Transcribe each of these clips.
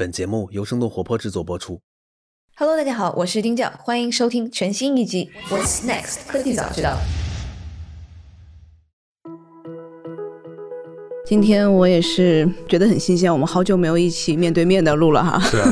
本节目由生动活泼制作播出。Hello， 大家好，我是丁教，欢迎收听全新一集 What's Next 科技早知道。今天我也是觉得很新鲜，我们好久没有一起面对面的录了哈。是啊。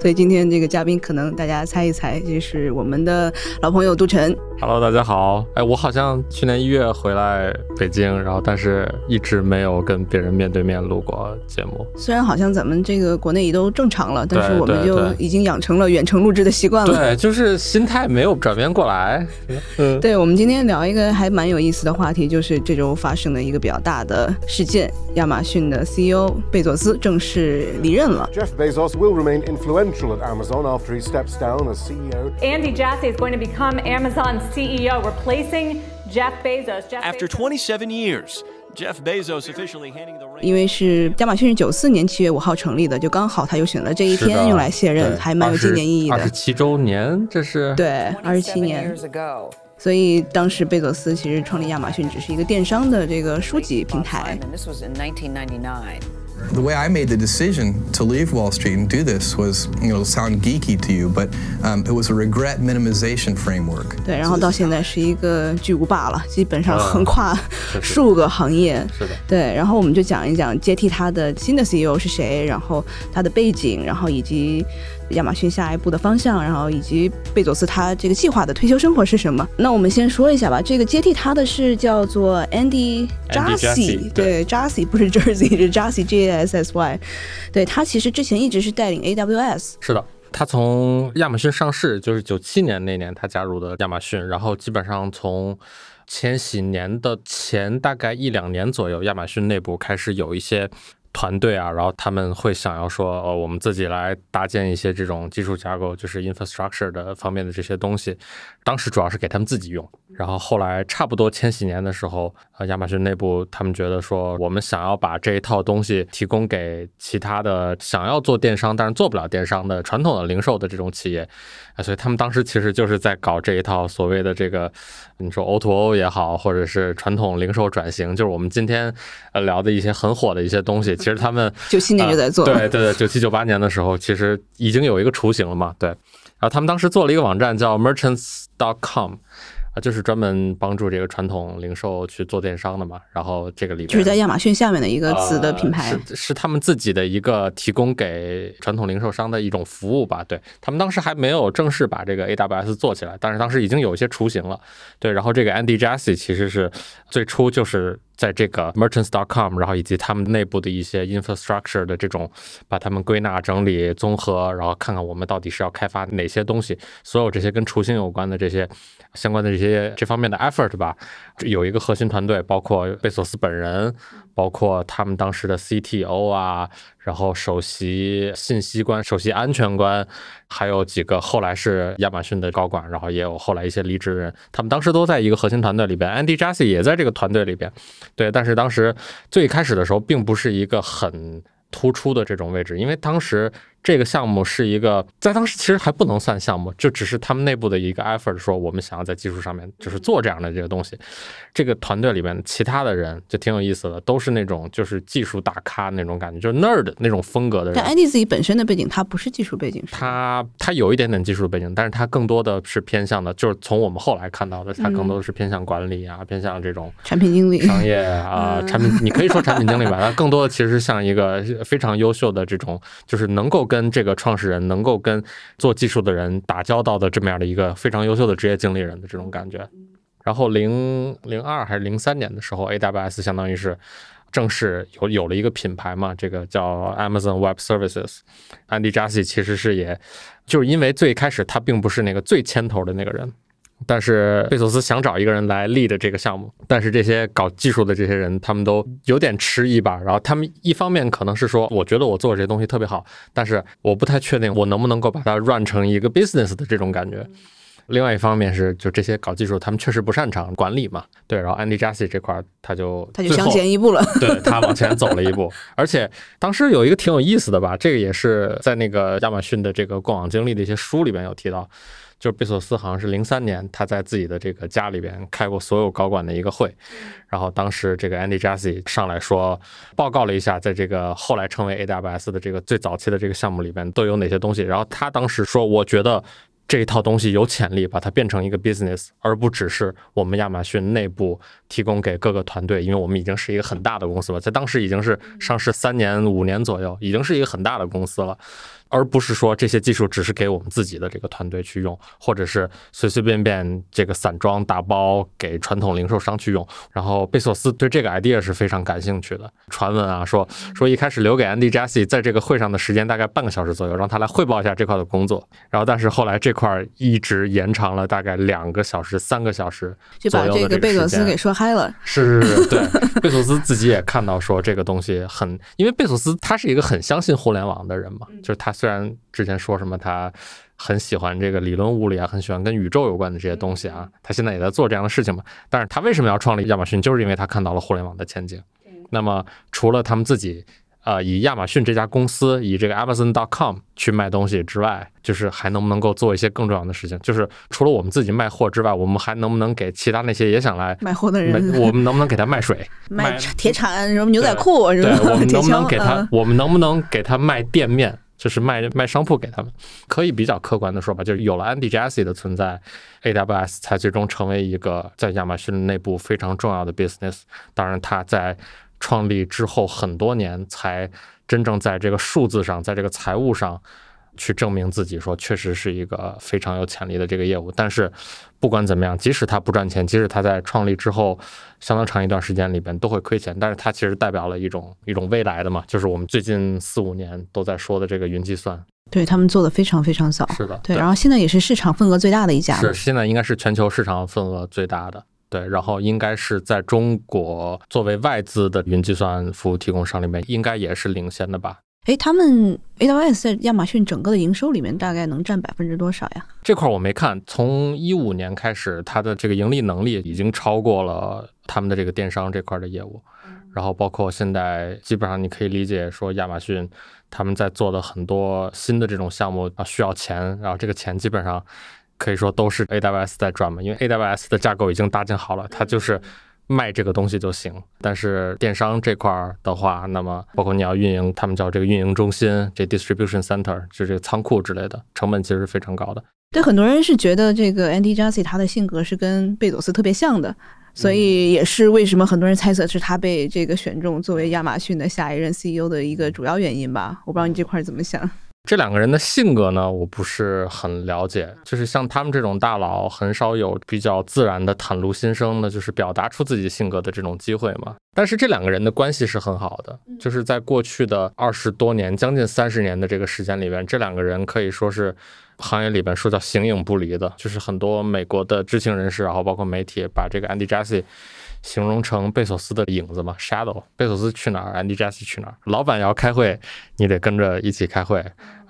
所以今天这个嘉宾可能大家猜一猜，就是我们的老朋友杜晨。Hello， 大家好。哎，我好像去年1月回来北京，然后但是一直没有跟别人面对面录过节目。虽然好像咱们这个国内也都正常了，但是我们就已经养成了远程录制的习惯了。对，就是心态没有转变过来。嗯，对，我们今天聊一个还蛮有意思的话题，就是这周发生的一个比较大的事件。亚马逊的 CEO 贝佐斯正式离任了。 Jeff Bezos will remain influential at Amazon after he steps down as CEO. Andy Jassy is going to become Amazon's CEO, replacing Jeff Bezos. After 27 years, Jeff Bezos officially handing the reins. 因为是亚马逊94年7月5号成立的，就刚好他又选了这一天用来卸任，还蛮有纪念意义的。27周年，这是对27年。所以当时贝佐斯其实创立亚马逊只是一个电商的这个书籍平台。The way I made the decision to leave Wall Street and do this was, it'll sound geeky to you, but it was a regret minimization framework. 对，然后到现在是一个巨无霸了，基本上横跨数个行业。是的。对，然后我们就讲一讲接替他的新的 CEO 是谁，然后他的背景，然后以及亚马逊下一步的方向，然后以及贝佐斯他这个计划的退休生活是什么。那我们先说一下吧，这个接替他的是叫做 Andy Jassy， 对 ，Jassy 不是 Jersey， 是 Jassy J-A-S-S-Y， 对，他其实之前一直是带领 AWS。 是的，他从亚马逊上市就是97年那年他加入的亚马逊，然后基本上从千禧年的前大概1-2年左右，亚马逊内部开始有一些团队啊，然后他们会想要说，我们自己来搭建一些这种技术架构，就是 infrastructure 的方面的这些东西。当时主要是给他们自己用，然后后来差不多千禧年的时候，亚马逊内部他们觉得说，我们想要把这一套东西提供给其他的想要做电商但是做不了电商的传统的零售的这种企业，所以他们当时其实就是在搞这一套所谓的这个你说 O2O 也好，或者是传统零售转型，就是我们今天聊的一些很火的一些东西。其实他们97年就在做，对，97、98年的时候，其实已经有一个雏形了嘛，对。然后他们当时做了一个网站叫 merchants.com， 就是专门帮助这个传统零售去做电商的嘛。然后这个里面就是在亚马逊下面的一个子的品牌，是他们自己的一个提供给传统零售商的一种服务吧。对，他们当时还没有正式把这个 AWS 做起来，但是当时已经有一些雏形了。对，然后这个 Andy Jassy 其实是最初就是在这个 merchants.com， 然后以及他们内部的一些 infrastructure 的这种，把他们归纳整理综合，然后看看我们到底是要开发哪些东西，所有这些跟雏形有关的这些相关的这方面的 effort 吧，有一个核心团队，包括贝索斯本人，包括他们当时的 CTO 啊，然后首席信息官、首席安全官，还有几个后来是亚马逊的高管，然后也有后来一些离职人，他们当时都在一个核心团队里边 ，Andy Jassy 也在这个团队里边。对，但是当时最开始的时候并不是一个很突出的这种位置，因为当时这个项目是一个在当时其实还不能算项目，就只是他们内部的一个 effort， 说我们想要在技术上面就是做这样的这个东西。这个团队里面其他的人就挺有意思的，都是那种就是技术大咖那种感觉，就是 nerd 那种风格的人。但 Andy 自己本身的背景他不是技术背景，他有一点点技术背景，但是他更多的是偏向的，就是从我们后来看到的，他更多的是偏向管理啊，偏向这种产品经理、商业啊，产品你可以说产品经理吧，他更多的其实像一个非常优秀的这种，就是能够跟这个创始人，能够跟做技术的人打交道的这么样的一个非常优秀的职业经理人的这种感觉。然后2002还是2003年的时候 ，AWS 相当于是正式有了一个品牌嘛，这个叫 Amazon Web Services。Andy Jassy 其实是也就是因为最开始他并不是那个最牵头的那个人。但是贝索斯想找一个人来lead这个项目，但是这些搞技术的这些人他们都有点迟疑吧，然后他们一方面可能是说我觉得我做这些东西特别好，但是我不太确定我能不能够把它run成一个 business 的这种感觉。另外一方面是就这些搞技术他们确实不擅长管理嘛，对，然后 Andy Jassy 这块他就向前一步了，对，他往前走了一步。而且当时有一个挺有意思的吧，这个也是在那个亚马逊的这个过往经历的一些书里边有提到，就是贝索斯好像是03年他在自己的这个家里边开过所有高管的一个会，然后当时这个 Andy Jassy 上来说报告了一下在这个后来成为 AWS 的这个最早期的这个项目里边都有哪些东西，然后他当时说我觉得这一套东西有潜力把它变成一个 business， 而不只是我们亚马逊内部提供给各个团队，因为我们已经是一个很大的公司了，在当时已经是上市3年5年左右，已经是一个很大的公司了，而不是说这些技术只是给我们自己的这个团队去用，或者是随随便便这个散装打包给传统零售商去用。然后贝索斯对这个 idea 是非常感兴趣的，传闻啊说一开始留给 Andy Jassy 在这个会上的时间大概半个小时左右，让他来汇报一下这块的工作，然后但是后来这块一直延长了大概2个小时3个小时就把这个贝索斯给说嗨了。是对贝索斯自己也看到说这个东西很，因为贝索斯他是一个很相信互联网的人嘛，就是他虽然之前说什么他很喜欢这个理论物理啊，很喜欢跟宇宙有关的这些东西啊，他现在也在做这样的事情嘛，但是他为什么要创立亚马逊，就是因为他看到了互联网的前景。那么除了他们自己以亚马逊这家公司以这个 Amazon.com 去卖东西之外，就是还能不能够做一些更重要的事情，就是除了我们自己卖货之外，我们还能不能给其他那些也想来卖货的人，我们能不能给他卖水卖铁铲什么牛仔裤什么，对，我们能不能给他卖店面，就是卖商铺给他们。可以比较客观的说吧，就是有了 Andy Jassy 的存在， AWS 才最终成为一个在亚马逊内部非常重要的 business。 当然他在创立之后很多年才真正在这个数字上，在这个财务上去证明自己，说确实是一个非常有潜力的这个业务。但是不管怎么样，即使它不赚钱，即使它在创立之后相当长一段时间里边都会亏钱，但是它其实代表了一种未来的嘛，就是我们最近4-5年都在说的这个云计算。对，他们做的非常非常早。是的，对。然后现在也是市场份额最大的一家。是，现在应该是全球市场份额最大的。对，然后应该是在中国作为外资的云计算服务提供商里面，应该也是领先的吧。他们 AWS 在亚马逊整个的营收里面大概能占%多少呀？这块我没看，从2015年开始，它的这个盈利能力已经超过了他们的这个电商这块的业务，然后包括现在基本上你可以理解说亚马逊他们在做的很多新的这种项目需要钱，然后这个钱基本上可以说都是 AWS 在赚嘛，因为 AWS 的架构已经搭建好了，它就是卖这个东西就行。但是电商这块的话，那么包括你要运营，他们叫这个运营中心，这 distribution center 就是这个仓库之类的，成本其实是非常高的。对，很多人是觉得这个 Andy Jassy 他的性格是跟贝佐斯特别像的，所以也是为什么很多人猜测是他被这个选中作为亚马逊的下一任 CEO 的一个主要原因吧。我不知道你这块怎么想。这两个人的性格呢，我不是很了解，就是像他们这种大佬很少有比较自然的袒露心声的，就是表达出自己性格的这种机会嘛。但是这两个人的关系是很好的，就是在过去的20多年将近30年的这个时间里边，这两个人可以说是行业里边说叫形影不离的，就是很多美国的知情人士，然后包括媒体把这个 Andy Jassy形容成贝索斯的影子嘛 ，shadow。贝索斯去哪儿 ，Andy Jassy 去哪儿。老板要开会，你得跟着一起开会；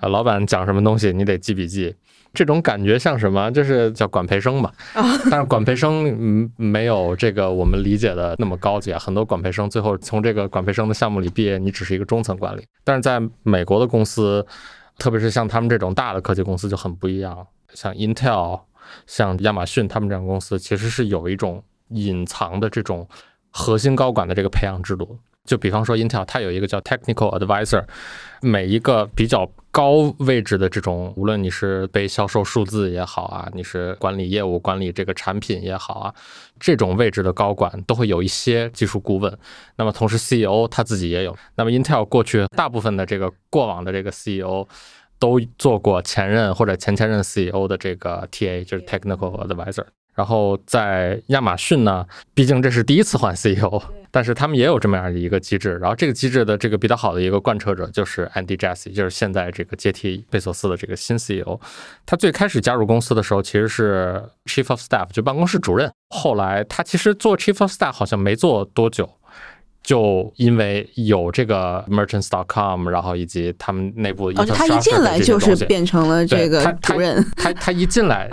老板讲什么东西，你得记笔记。这种感觉像什么？就是叫管培生嘛。但是管培生没有这个我们理解的那么高级啊。很多管培生最后从这个管培生的项目里毕业，你只是一个中层管理。但是在美国的公司，特别是像他们这种大的科技公司就很不一样，像 Intel、像亚马逊他们这样公司，其实是有一种隐藏的这种核心高管的这个培养制度。就比方说 Intel 它有一个叫 Technical Advisor， 每一个比较高位置的这种，无论你是被销售数字也好啊，你是管理业务管理这个产品也好啊，这种位置的高管都会有一些技术顾问，那么同时 CEO 他自己也有。那么 Intel 过去大部分的这个过往的这个 CEO都做过前任或者前任 CEO 的这个 TA， 就是 Technical Advisor。 然后在亚马逊呢，毕竟这是第一次换 CEO， 但是他们也有这么样的一个机制，然后这个机制的这个比较好的一个贯彻者就是 Andy Jassy， 就是现在这个接替贝索斯的这个新 CEO。 他最开始加入公司的时候其实是 Chief of Staff， 就办公室主任，后来他其实做 Chief of Staff 好像没做多久，就因为有这个 merchants.com， 然后以及他们内部的他一进来就是变成了这个主任。他一进来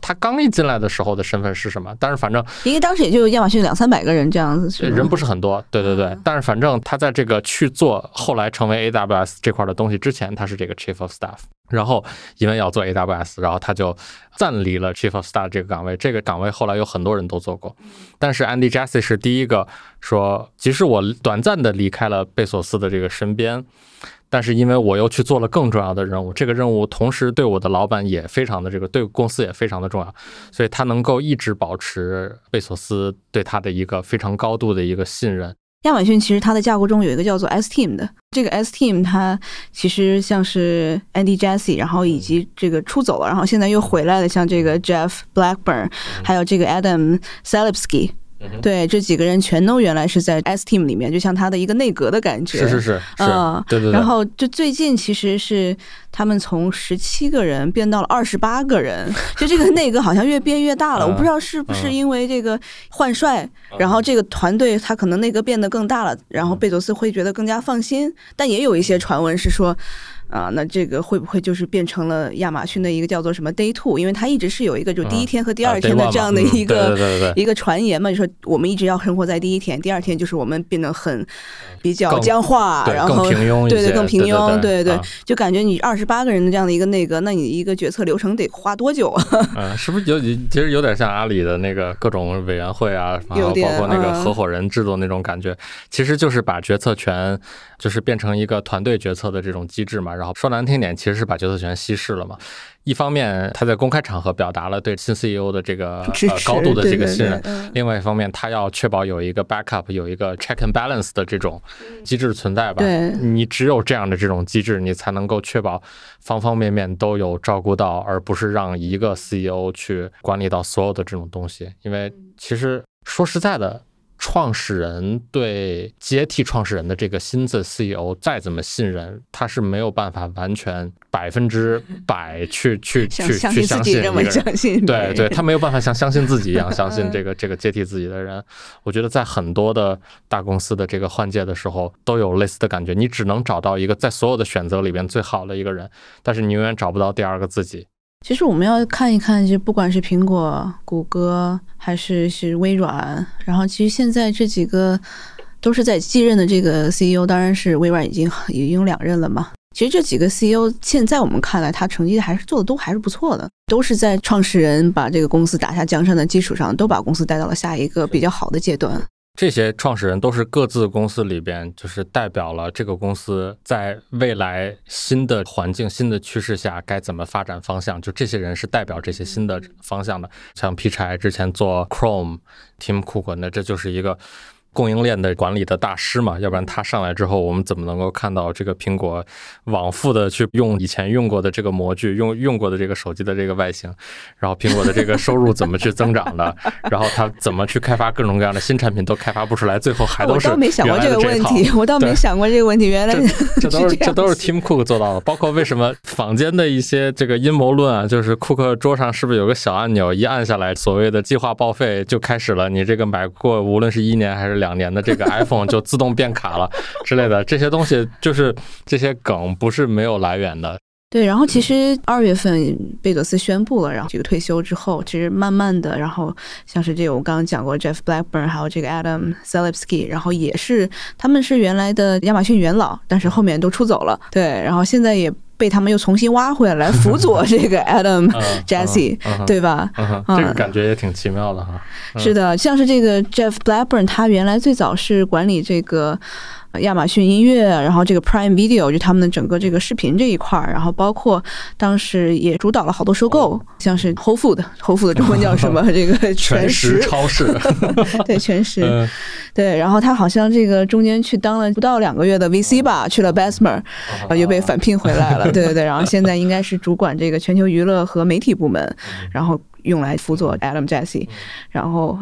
他刚一进来的时候的身份是什么？但是反正因为当时也就亚马逊200-300个人这样子，人不是很多，对对对、嗯。但是反正他在这个去做后来成为 AWS 这块的东西之前，他是这个 Chief of Staff。然后因为要做 AWS， 然后他就暂离了 Chief of Staff 这个岗位。这个岗位后来有很多人都做过，但是 Andy Jassy 是第一个说，即使我短暂的离开了贝索斯的这个身边，但是因为我又去做了更重要的任务，这个任务同时对我的老板也非常的这个，对公司也非常的重要，所以他能够一直保持贝索斯对他的一个非常高度的一个信任。亚马逊其实它的架构中有一个叫做 S-Team 的，这个 S-Team 它其实像是 Andy Jassy， 然后以及这个出走了，然后现在又回来的，像这个 Jeff Blackburn， 还有这个 Adam Selipsky， 对，这几个人全都原来是在 S-Team 里面，就像他的一个内阁的感觉。是是是，对对对。然后就最近其实是他们从17个人变到了28个人，就这个内阁好像越变越大了。我不知道是不是因为这个换帅，然后这个团队他可能内阁变得更大了，然后贝佐斯会觉得更加放心。但也有一些传闻是说，那这个会不会就是变成了亚马逊的一个叫做什么 Day 2？ 因为他一直是有一个就第一天和第二天的这样的一个传言嘛，就说我们一直要生活在第一天，第二天就是我们变得很比较僵化，然后对对更平庸，对对，就感觉你28个人的这样的一个内阁，那你一个决策流程得花多久啊？是不是其实有点像阿里的那个各种委员会啊，然后包括那个合伙人制度那种感觉，其实就是把决策权就是变成一个团队决策的这种机制嘛。然后说难听点，其实是把决策权稀释了嘛。一方面他在公开场合表达了对新 CEO 的这个高度的这个信任，另外一方面他要确保有一个 backup， 有一个 check and balance 的这种机制存在吧。你只有这样的这种机制，你才能够确保方方面面都有照顾到，而不是让一个 CEO 去管理到所有的这种东西。因为其实说实在的，创始人对接替创始人的这个新的 CEO 再怎么信任，他是没有办法完全100%去相信一个人，对对，他没有办法像相信自己一样相信这个接替自己的人。我觉得在很多的大公司的这个换届的时候都有类似的感觉，你只能找到一个在所有的选择里边最好的一个人，但是你永远找不到第二个自己。其实我们要看一看，就不管是苹果、谷歌还是微软，然后其实现在这几个都是在继任的这个 CEO， 当然是微软已经2任了嘛。其实这几个 CEO 现在我们看来，他成绩还是做的都还是不错的，都是在创始人把这个公司打下江山的基础上，都把公司带到了下一个比较好的阶段。这些创始人都是各自公司里边，就是代表了这个公司在未来新的环境、新的趋势下该怎么发展方向。就这些人是代表这些新的方向的，像劈柴之前做 Chrome、Tim Cook， 那这就是一个供应链的管理的大师嘛。要不然他上来之后，我们怎么能够看到这个苹果往复的去用以前用过的这个模具、用过的这个手机的这个外形，然后苹果的这个收入怎么去增长的，然后他怎么去开发各种各样的新产品都开发不出来，最后还都是原来的这一套。我倒没想过这个问题，原来这都是 Tim Cook 做到的。包括为什么坊间的一些这个阴谋论啊，就是库克桌上是不是有个小按钮，一按下来所谓的计划报废就开始了，你这个买过无论是1年还是2年的这个 iPhone 就自动变卡了之类的，这些东西就是这些梗不是没有来源的。对，然后其实2月份贝佐斯宣布了，然后这个退休之后，其实慢慢的，然后像是这个我刚刚讲过 Jeff Blackburn 还有这个 Adam Selipsky， 然后也是他们是原来的亚马逊元老，但是后面都出走了，对，然后现在也被他们又重新挖回来辅佐这个 Adam Jassy， 对吧？这个感觉也挺奇妙的哈。是的，像是这个 Jeff Blackburn， 他原来最早是管理这个亚马逊音乐，然后这个 Prime Video 就他们的整个这个视频这一块，然后包括当时也主导了好多收购，像是 Whole Foods 的中文叫什么？这个全食超市，对，全食，对。然后他好像这个中间去当了不到2个月的 VC 吧，去了 Besmer， 又被返聘回来了，对对对。然后现在应该是主管这个全球娱乐和媒体部门，然后用来辅佐 Adam Jassy， 然后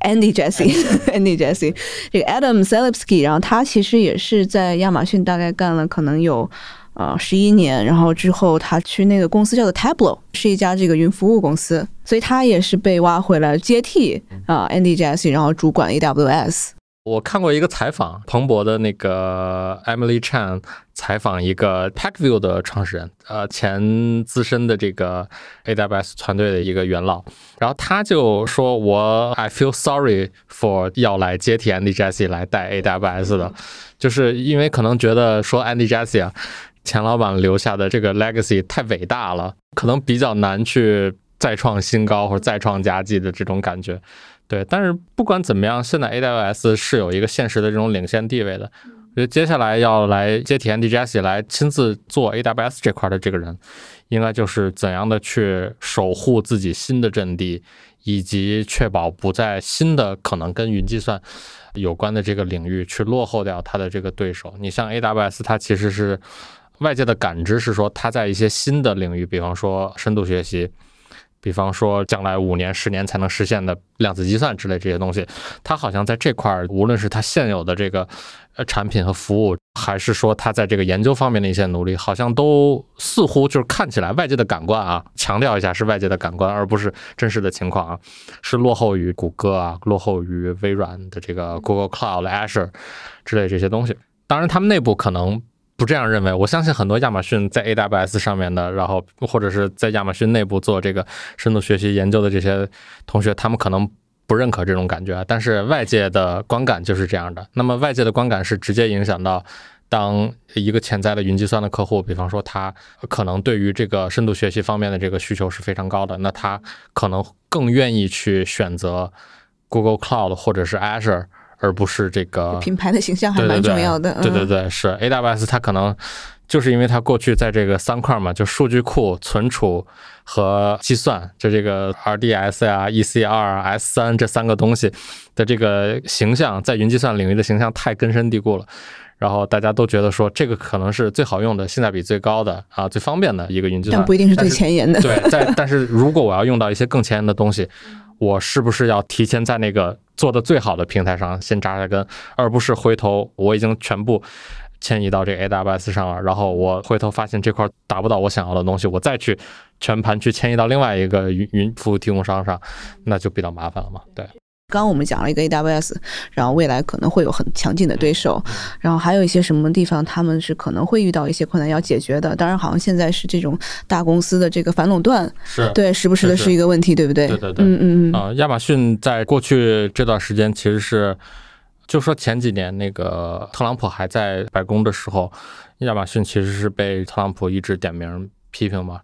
Andy Jassy， Andy Jassy， 这个 Adam Selipsky， 然后他其实也是在亚马逊大概干了可能有11年，然后之后他去那个公司叫做 Tableau， 是一家这个云服务公司，所以他也是被挖回来接替Andy Jassy， 然后主管 AWS。我看过一个采访，彭博的那个 Emily Chan 采访一个 Packview 的创始人，前资深的这个 AWS 团队的一个元老，然后他就说I feel sorry for 要来接替 Andy Jassy 来带 AWS 的，就是因为可能觉得说 Andy Jassy 啊，前老板留下的这个 legacy 太伟大了，可能比较难去再创新高或者再创佳绩的这种感觉。对，但是不管怎么样，现在 AWS 是有一个现实的这种领先地位的。我觉得接下来要来接替 Andy Jassy 来亲自做 AWS 这块的这个人，应该就是怎样的去守护自己新的阵地，以及确保不在新的可能跟云计算有关的这个领域去落后掉他的这个对手。你像 AWS， 它其实是外界的感知是说，它在一些新的领域，比方说深度学习，比方说将来5年10年才能实现的量子计算之类这些东西，它好像在这块无论是它现有的这个产品和服务，还是说它在这个研究方面的一些努力，好像都似乎就是看起来外界的感官啊，强调一下是外界的感官，而不是真实的情况啊，是落后于谷歌啊，落后于微软的这个 Google Cloud、Azure 之类这些东西。当然他们内部可能不这样认为，我相信很多亚马逊在 AWS 上面的，然后或者是在亚马逊内部做这个深度学习研究的这些同学，他们可能不认可这种感觉，但是外界的观感就是这样的。那么外界的观感是直接影响到当一个潜在的云计算的客户，比方说他可能对于这个深度学习方面的这个需求是非常高的，那他可能更愿意去选择 Google Cloud 或者是 Azure，而不是这个品牌的形象还蛮重要的。对对 对，是 AWS 它可能就是因为它过去在这个三块嘛，就数据库、存储和计算，就这个 RDS 啊、ECR、S3 这三个东西的这个形象，在云计算领域的形象太根深蒂固了。然后大家都觉得说这个可能是最好用的、性价比最高的啊、最方便的一个云计算，但不一定是最前沿的。对，但是如果我要用到一些更前沿的东西，我是不是要提前在那个做的最好的平台上先扎下根，而不是回头我已经全部迁移到这个 AWS 上了，然后我回头发现这块达不到我想要的东西，我再去全盘去迁移到另外一个云服务提供商上，那就比较麻烦了嘛。对，刚刚我们讲了一个 AWS， 然后未来可能会有很强劲的对手，然后还有一些什么地方他们是可能会遇到一些困难要解决的。当然好像现在是这种大公司的这个反垄断，是对时不时的是一个问题，对不对？对对对，亚马逊在过去这段时间其实是，就说前几年那个特朗普还在白宫的时候，亚马逊其实是被特朗普一直点名批评嘛。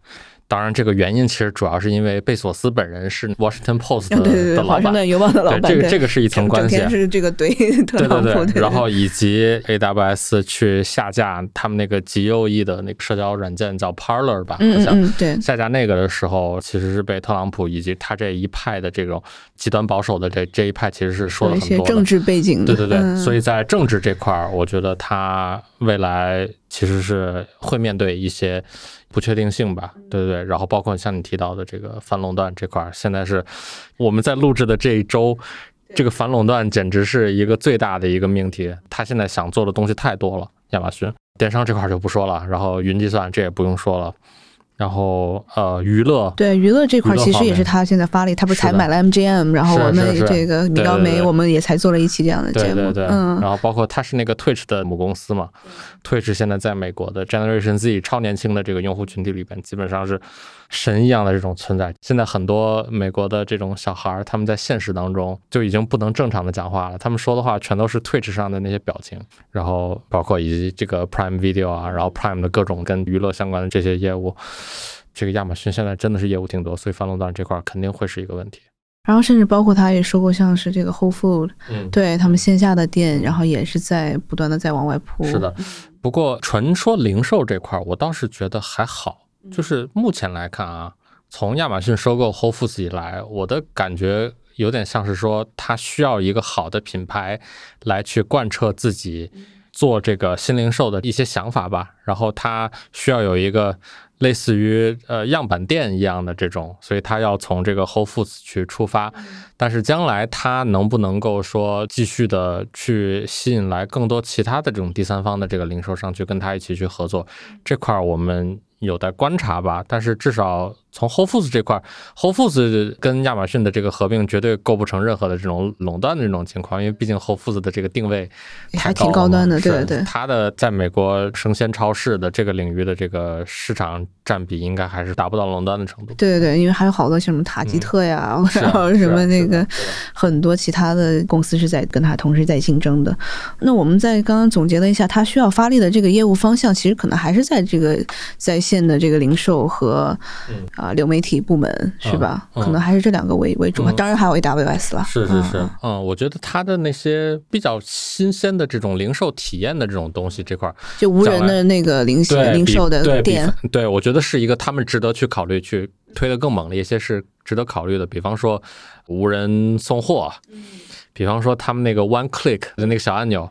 当然这个原因其实主要是因为贝索斯本人是 Washington Post 的老板，华盛顿邮报的老板，这个是一层关系，整天是这个对特朗普，对，然后以及 AWS 去下架他们那个极右翼的那个社交软件叫 Parler 吧，好像对，下架那个的时候其实是被特朗普以及他这一派的这种极端保守的这一派其实是说了很多的一些政治背景的，对对对，所以在政治这块我觉得他未来其实是会面对一些不确定性吧，对对对，然后包括像你提到的这个反垄断这块，现在是我们在录制的这一周，这个反垄断简直是一个最大的一个命题，他现在想做的东西太多了，亚马逊电商这块就不说了，然后云计算这也不用说了，然后娱乐，对，娱乐这块其实也是他现在发力，他不是才买了 MGM， 然后我们这个米高梅我们也才做了一期这样的节目，对对对，然后包括他是那个 Twitch 的母公司嘛， Twitch 现在在美国的 Generation Z 超年轻的这个用户群体里边基本上是神一样的这种存在，现在很多美国的这种小孩他们在现实当中就已经不能正常的讲话了，他们说的话全都是 Twitch 上的那些表情，然后包括以及这个 Prime Video 啊，然后 Prime 的各种跟娱乐相关的这些业务，这个亚马逊现在真的是业务挺多，所以反垄断这块肯定会是一个问题。然后甚至包括他也说过像是这个 Whole Foods，对他们线下的店，然后也是在不断的在往外铺。是的，不过纯说零售这块我倒是觉得还好，就是目前来看啊，从亚马逊收购 Whole Foods 以来，我的感觉有点像是说他需要一个好的品牌来去贯彻自己做这个新零售的一些想法吧，然后他需要有一个类似于样板店一样的这种，所以他要从这个 Whole Foods 去出发，但是将来他能不能够说继续的去吸引来更多其他的这种第三方的这个零售商去跟他一起去合作，这块我们有待观察吧，但是至少从 Whole Foods 这块 ，Whole Foods 跟亚马逊的这个合并绝对构不成任何的这种垄断的这种情况，因为毕竟 Whole Foods 的这个定位还挺高端的，对对。它的在美国生鲜超市的这个领域的这个市场占比，应该还是达不到垄断的程度。对对，因为还有好多什么塔吉特呀，然后什么那个很多其他的公司是在跟它同时在竞争的。那我们在刚刚总结了一下，它需要发力的这个业务方向，其实可能还是在这个在线的这个零售和流媒体部门是吧、可能还是这两个为主、当然还有 AWS 了。是是是，我觉得它的那些比较新鲜的这种零售体验的这种东西这块，就无人的那个零售的店， 对我觉得是一个他们值得去考虑去推得更猛的一些是值得考虑的，比方说无人送货，比方说他们那个 one click 的那个小按钮，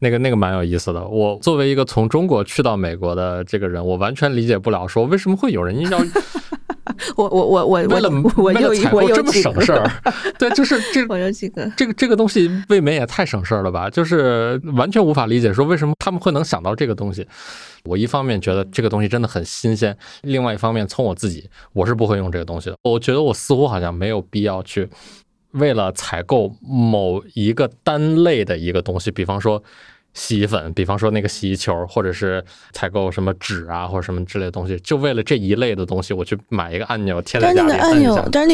那个蛮有意思的。我作为一个从中国去到美国的这个人，我完全理解不了说为什么会有人要为了采购这么省事儿，对，就是这个东西未免也太省事儿了吧？就是完全无法理解，说为什么他们会能想到这个东西。我一方面觉得这个东西真的很新鲜，另外一方面从我自己，我是不会用这个东西的。我觉得我似乎好像没有必要去为了采购某一个单类的一个东西，比方说洗衣粉，比方说那个洗衣球，或者是采购什么纸啊，或者什么之类的东西，就为了这一类的东西，我去买一个按钮贴在家里。但是那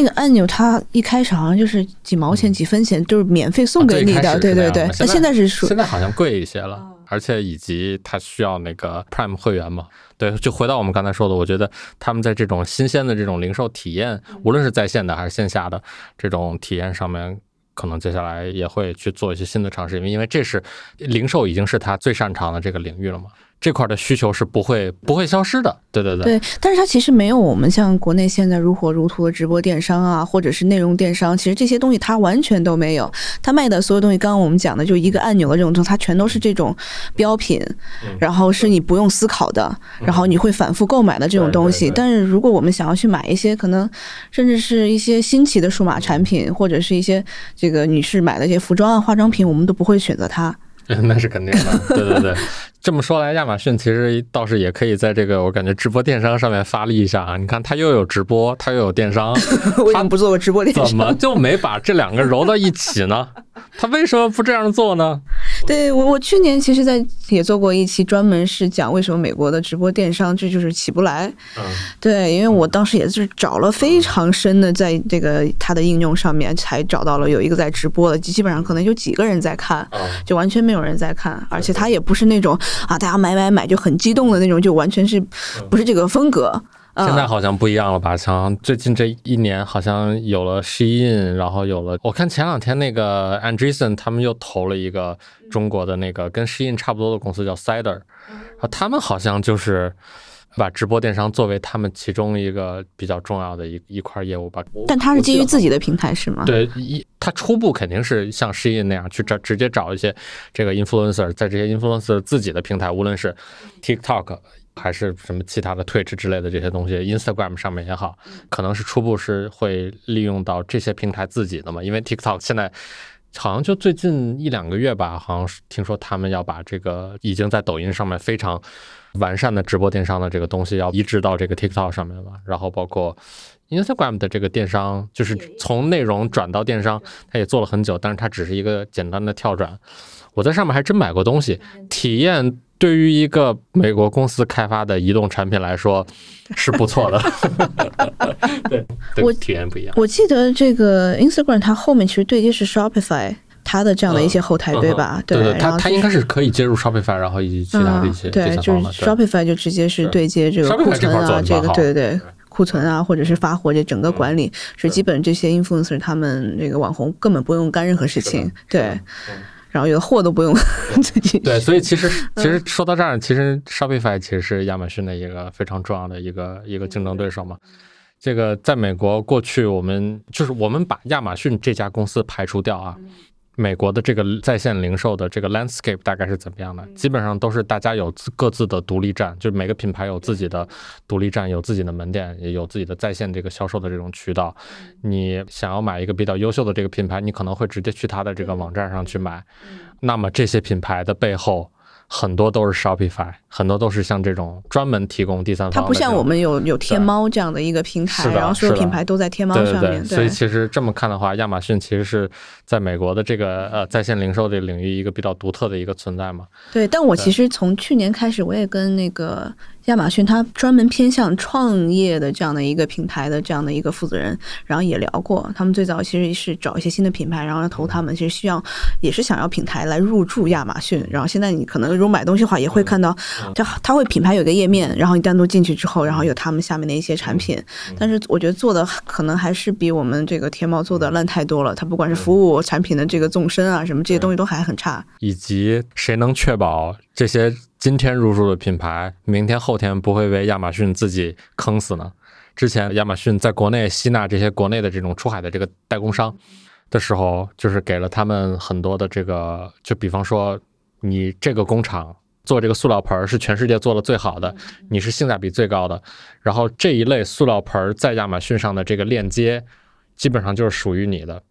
个按钮，它一开始好像就是几毛钱、几分钱，就是免费送给你的。对对对，那现在好像贵一些了，而且以及它需要那个 Prime 会员嘛。对，就回到我们刚才说的，我觉得他们在这种新鲜的这种零售体验，无论是在线的还是线下的这种体验上面。可能接下来也会去做一些新的尝试，因为这是零售已经是他最擅长的这个领域了嘛，这块的需求是不会消失的。对对对。对，但是它其实没有我们像国内现在如火如荼的直播电商啊，或者是内容电商，其实这些东西它完全都没有。它卖的所有东西，刚刚我们讲的就一个按钮的这种东西，它全都是这种标品，然后是你不用思考的，然后你会反复购买的这种东西。对对对。但是如果我们想要去买一些可能甚至是一些新奇的数码产品，或者是一些这个女士买的一些服装啊、化妆品，我们都不会选择它。那是肯定的，对对对。这么说来，亚马逊其实倒是也可以在这个我感觉直播电商上面发力一下啊！你看，它又有直播，它又有电商，它不做个直播电商，怎么就没把这两个揉到一起呢？它为什么不这样做呢？对，我去年其实也做过一期专门是讲为什么美国的直播电商这就是起不来。对，因为我当时也是找了非常深的，在这个它的应用上面才找到了有一个在直播的，基本上可能有几个人在看，就完全没有人在看，而且它也不是那种啊大家买就很激动的那种，就完全是不是这个风格。现在好像不一样了吧？像最近这一年，好像有了 Shein， 然后有了我看前两天那个 Anderson 他们又投了一个中国的那个跟 Shein 差不多的公司叫 Cider， 然后他们好像就是把直播电商作为他们其中一个比较重要的一块业务吧。但它是基于自己的平台是吗？对，它初步肯定是像 Shein 那样去直接找一些这个 influencer， 在这些 influencer 自己的平台，无论是 TikTok。还是什么其他的 Twitch 之类的这些东西 Instagram 上面也好，可能是初步是会利用到这些平台自己的嘛，因为 TikTok 现在好像就最近一两个月吧，好像听说他们要把这个已经在抖音上面非常完善的直播电商的这个东西要移植到这个 TikTok 上面嘛，然后包括 Instagram 的这个电商就是从内容转到电商，它也做了很久，但是它只是一个简单的跳转。我在上面还真买过东西，体验对于一个美国公司开发的移动产品来说是不错的。对，我体验不一样。我记得这个 Instagram 它后面其实对接是 Shopify 它的这样的一些后台，对吧？对对，它应该是可以接入 Shopify， 然后以及其他的一些对，就是 Shopify 就直接是对接这个库存啊，这个对对。库存啊，或者是发货这整个管理是基本这些 influencer 他们这个网红根本不用干任何事情，对。然后有的货都不用自己。对，所以其实说到这儿，其实 Shopify 其实是亚马逊的一个非常重要的一个竞争对手嘛。这个在美国过去我们把亚马逊这家公司排除掉啊，美国的这个在线零售的这个 landscape 大概是怎么样的？基本上都是大家有各自的独立站，就是每个品牌有自己的独立站，有自己的门店，也有自己的在线这个销售的这种渠道。你想要买一个比较优秀的这个品牌，你可能会直接去它的这个网站上去买。那么这些品牌的背后很多都是 Shopify， 很多都是像这种专门提供第三方的。它不像我们有天猫这样的一个平台，然后所有品牌都在天猫上面。对对对对，所以其实这么看的话，亚马逊其实是在美国的这个在线零售这个领域一个比较独特的一个存在嘛。对，但我其实从去年开始，我也跟那个亚马逊它专门偏向创业的这样的一个平台的这样的一个负责人，然后也聊过，他们最早其实是找一些新的品牌，然后投他们，其实需要也是想要品牌来入驻亚马逊。然后现在你可能如果买东西的话，也会看到它会品牌有个页面，然后你单独进去之后，然后有他们下面的一些产品。但是我觉得做的可能还是比我们这个天猫做的烂太多了，它不管是服务产品的这个纵深啊什么这些东西都还很差。以及谁能确保这些今天入驻的品牌明天后天不会被亚马逊自己坑死呢？之前亚马逊在国内吸纳这些国内的这种出海的这个代工商的时候，就是给了他们很多的这个，就比方说你这个工厂做这个塑料盆是全世界做的最好的，你是性价比最高的，然后这一类塑料盆在亚马逊上的这个链接基本上就是属于你的。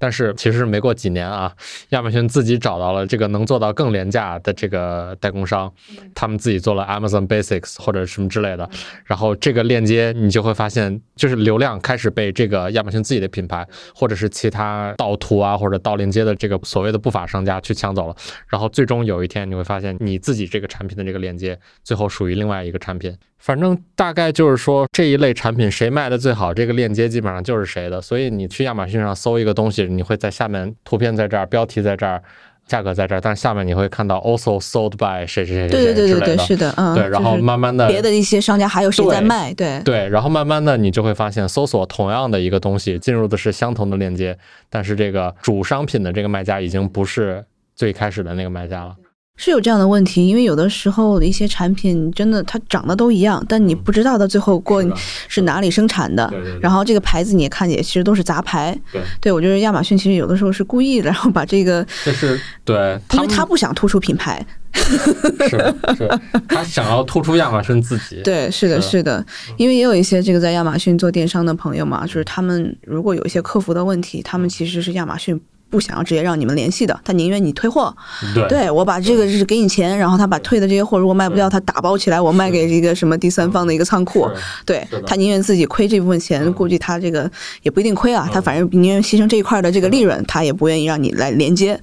但是其实没过几年啊，亚马逊自己找到了这个能做到更廉价的这个代工商，他们自己做了 Amazon Basics 或者什么之类的，然后这个链接你就会发现，就是流量开始被这个亚马逊自己的品牌或者是其他盗图啊或者盗链接的这个所谓的不法商家去抢走了，然后最终有一天你会发现你自己这个产品的这个链接最后属于另外一个产品。反正大概就是说这一类产品谁卖的最好，这个链接基本上就是谁的。所以你去亚马逊上搜一个东西，你会在下面图片在这儿，标题在这儿，价格在这儿，但是下面你会看到 also sold by 谁谁谁之类的。对对对对，是的，嗯，对。然后慢慢的别的一些商家还有谁在卖，对对。然后慢慢的你就会发现，搜索同样的一个东西进入的是相同的链接，但是这个主商品的这个卖家已经不是最开始的那个卖家了。是有这样的问题，因为有的时候的一些产品真的它长得都一样，但你不知道到最后过是哪里生产的，对对对，然后这个牌子你也看也其实都是杂牌。 对， 对，我觉得亚马逊其实有的时候是故意的，然后把这个就是对，因为他不想突出品牌是他想要突出亚马逊自己。对，是的是的，因为也有一些这个在亚马逊做电商的朋友嘛，就是他们如果有一些客服的问题，他们其实是亚马逊不想要直接让你们联系的，他宁愿你退货。 对，我把这个是给你钱，然后他把退的这些货如果卖不掉，他打包起来我卖给一个什么第三方的一个仓库。对，他宁愿自己亏这部分钱，估计他这个也不一定亏啊，他反正宁愿牺牲这一块的这个利润，他也不愿意让你来连接。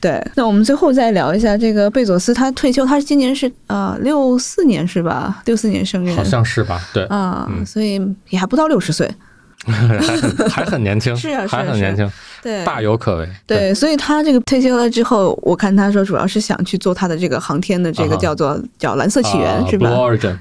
对，那我们最后再聊一下这个贝佐斯，他退休，他今年是64年是吧？64年生日好像是吧？对啊，所以也还不到60岁还很年轻，是啊，还很年轻，对，大有可为。对，所以他这个退休了之后，我看他说主要是想去做他的这个航天的这个叫蓝色起源，是吧 ？Blue Origin，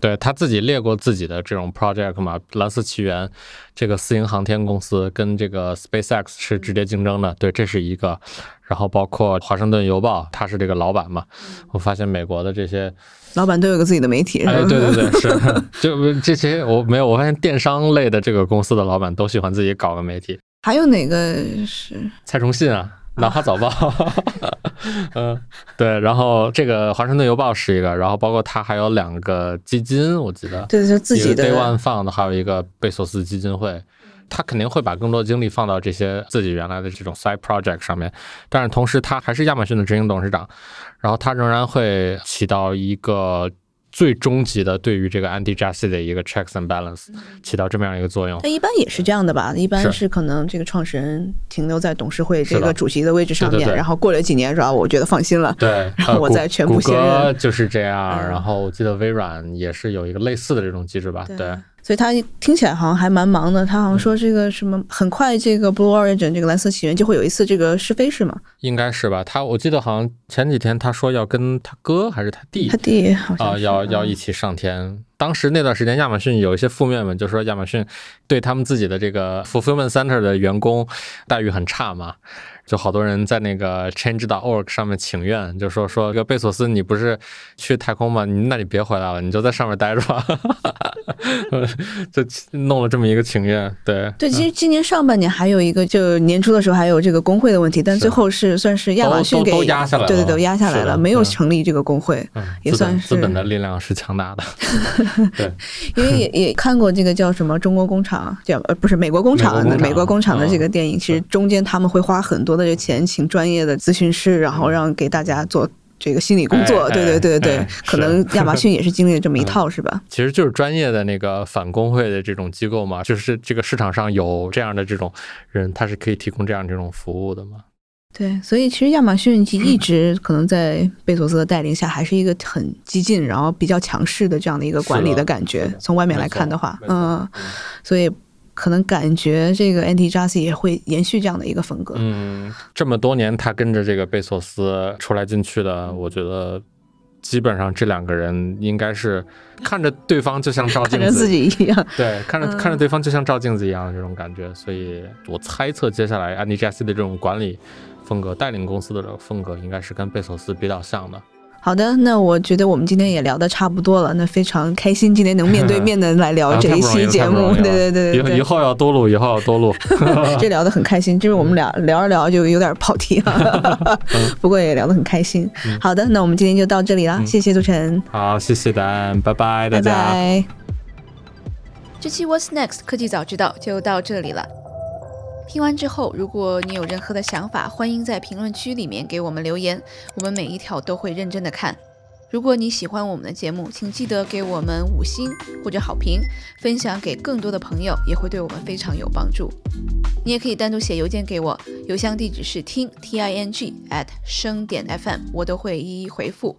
对，他自己列过自己的这种 project 嘛，蓝色起源这个私营航天公司跟这个 SpaceX 是直接竞争的，对，这是一个。然后包括华盛顿邮报，他是这个老板嘛，我发现美国的这些老板都有个自己的媒体，哎，对对对，是，就这些我发现电商类的这个公司的老板都喜欢自己搞个媒体。还有哪个是蔡崇信啊？南华早报，对，然后这个华盛顿邮报是一个，然后包括他还有2个基金，我记得，对，就自己的 Day One Fund，还有一个贝索斯基金会。他肯定会把更多精力放到这些自己原来的这种 side project 上面，但是同时他还是亚马逊的执行董事长，然后他仍然会起到一个最终极的对于这个 Andy Jassy 的一个 checks and balance， 起到这么样一个作用。那一般也是这样的吧？一般是可能这个创始人停留在董事会这个主席的位置上面，对对对，然后过了几年，我觉得放心了，对，然后我再全部卸任。谷歌就是这样，然后我记得微软也是有一个类似的这种机制吧？对。所以他听起来好像还蛮忙的，他好像说这个什么很快这个 Blue Origin 这个蓝色起源就会有一次这个试飞，是吗？应该是吧。我记得好像前几天他说要跟他哥还是他弟好像要一起上天。当时那段时间亚马逊有一些负面文，就说亚马逊对他们自己的这个 fulfillment center 的员工待遇很差嘛，就好多人在那个 change.org 上面请愿，就说这个贝索斯你不是去太空吗？那你别回来了，你就在上面待着吧就弄了这么一个请愿。对，其实今年上半年还有一个，就年初的时候还有这个工会的问题，但最后是算是亚马逊给都压下来了，对对对，压下来了，没有成立这个工会，也算是资本的力量是强大的对，因为也看过这个叫什么中国工厂，叫不是美国工厂的这个电影，其实中间他们会花很多的这钱请专业的咨询师，然后让给大家做这个心理工作，对，可能亚马逊也是经历了这么一套，是吧？其实就是专业的那个反工会的这种机构嘛，就是这个市场上有这样的这种人，他是可以提供这样这种服务的嘛。对，所以其实亚马逊一直可能在贝索斯的带领下，还是一个很激进，然后比较强势的这样的一个管理的感觉。从外面来看的话，所以。可能感觉这个 Andy Jassy 也会延续这样的一个风格。嗯，这么多年他跟着这个贝索斯出来进去的，我觉得基本上这两个人应该是看着对方就像照镜子，看着自己一样。对，看着对方就像照镜子一样这种感觉。所以我猜测接下来 Andy Jassy 的这种管理风格、带领公司的这种风格，应该是跟贝索斯比较像的。好的，那我觉得我们今天也聊得差不多了，那非常开心今天能面对面的来聊这一期节目。对，以后要多录这聊得很开心，就是我们俩聊着聊就有点跑题了不过也聊得很开心。好的，那我们今天就到这里了，谢谢杜晨。好，谢谢丹，拜拜大家。拜拜。这期 What's Next 科技早知道就到这里了，听完之后，如果你有任何的想法，欢迎在评论区里面给我们留言，我们每一条都会认真的看。如果你喜欢我们的节目，请记得给我们5星或者好评，分享给更多的朋友，也会对我们非常有帮助。你也可以单独写邮件给我，邮箱地址是ting@sheng.fm， 我都会一一回复。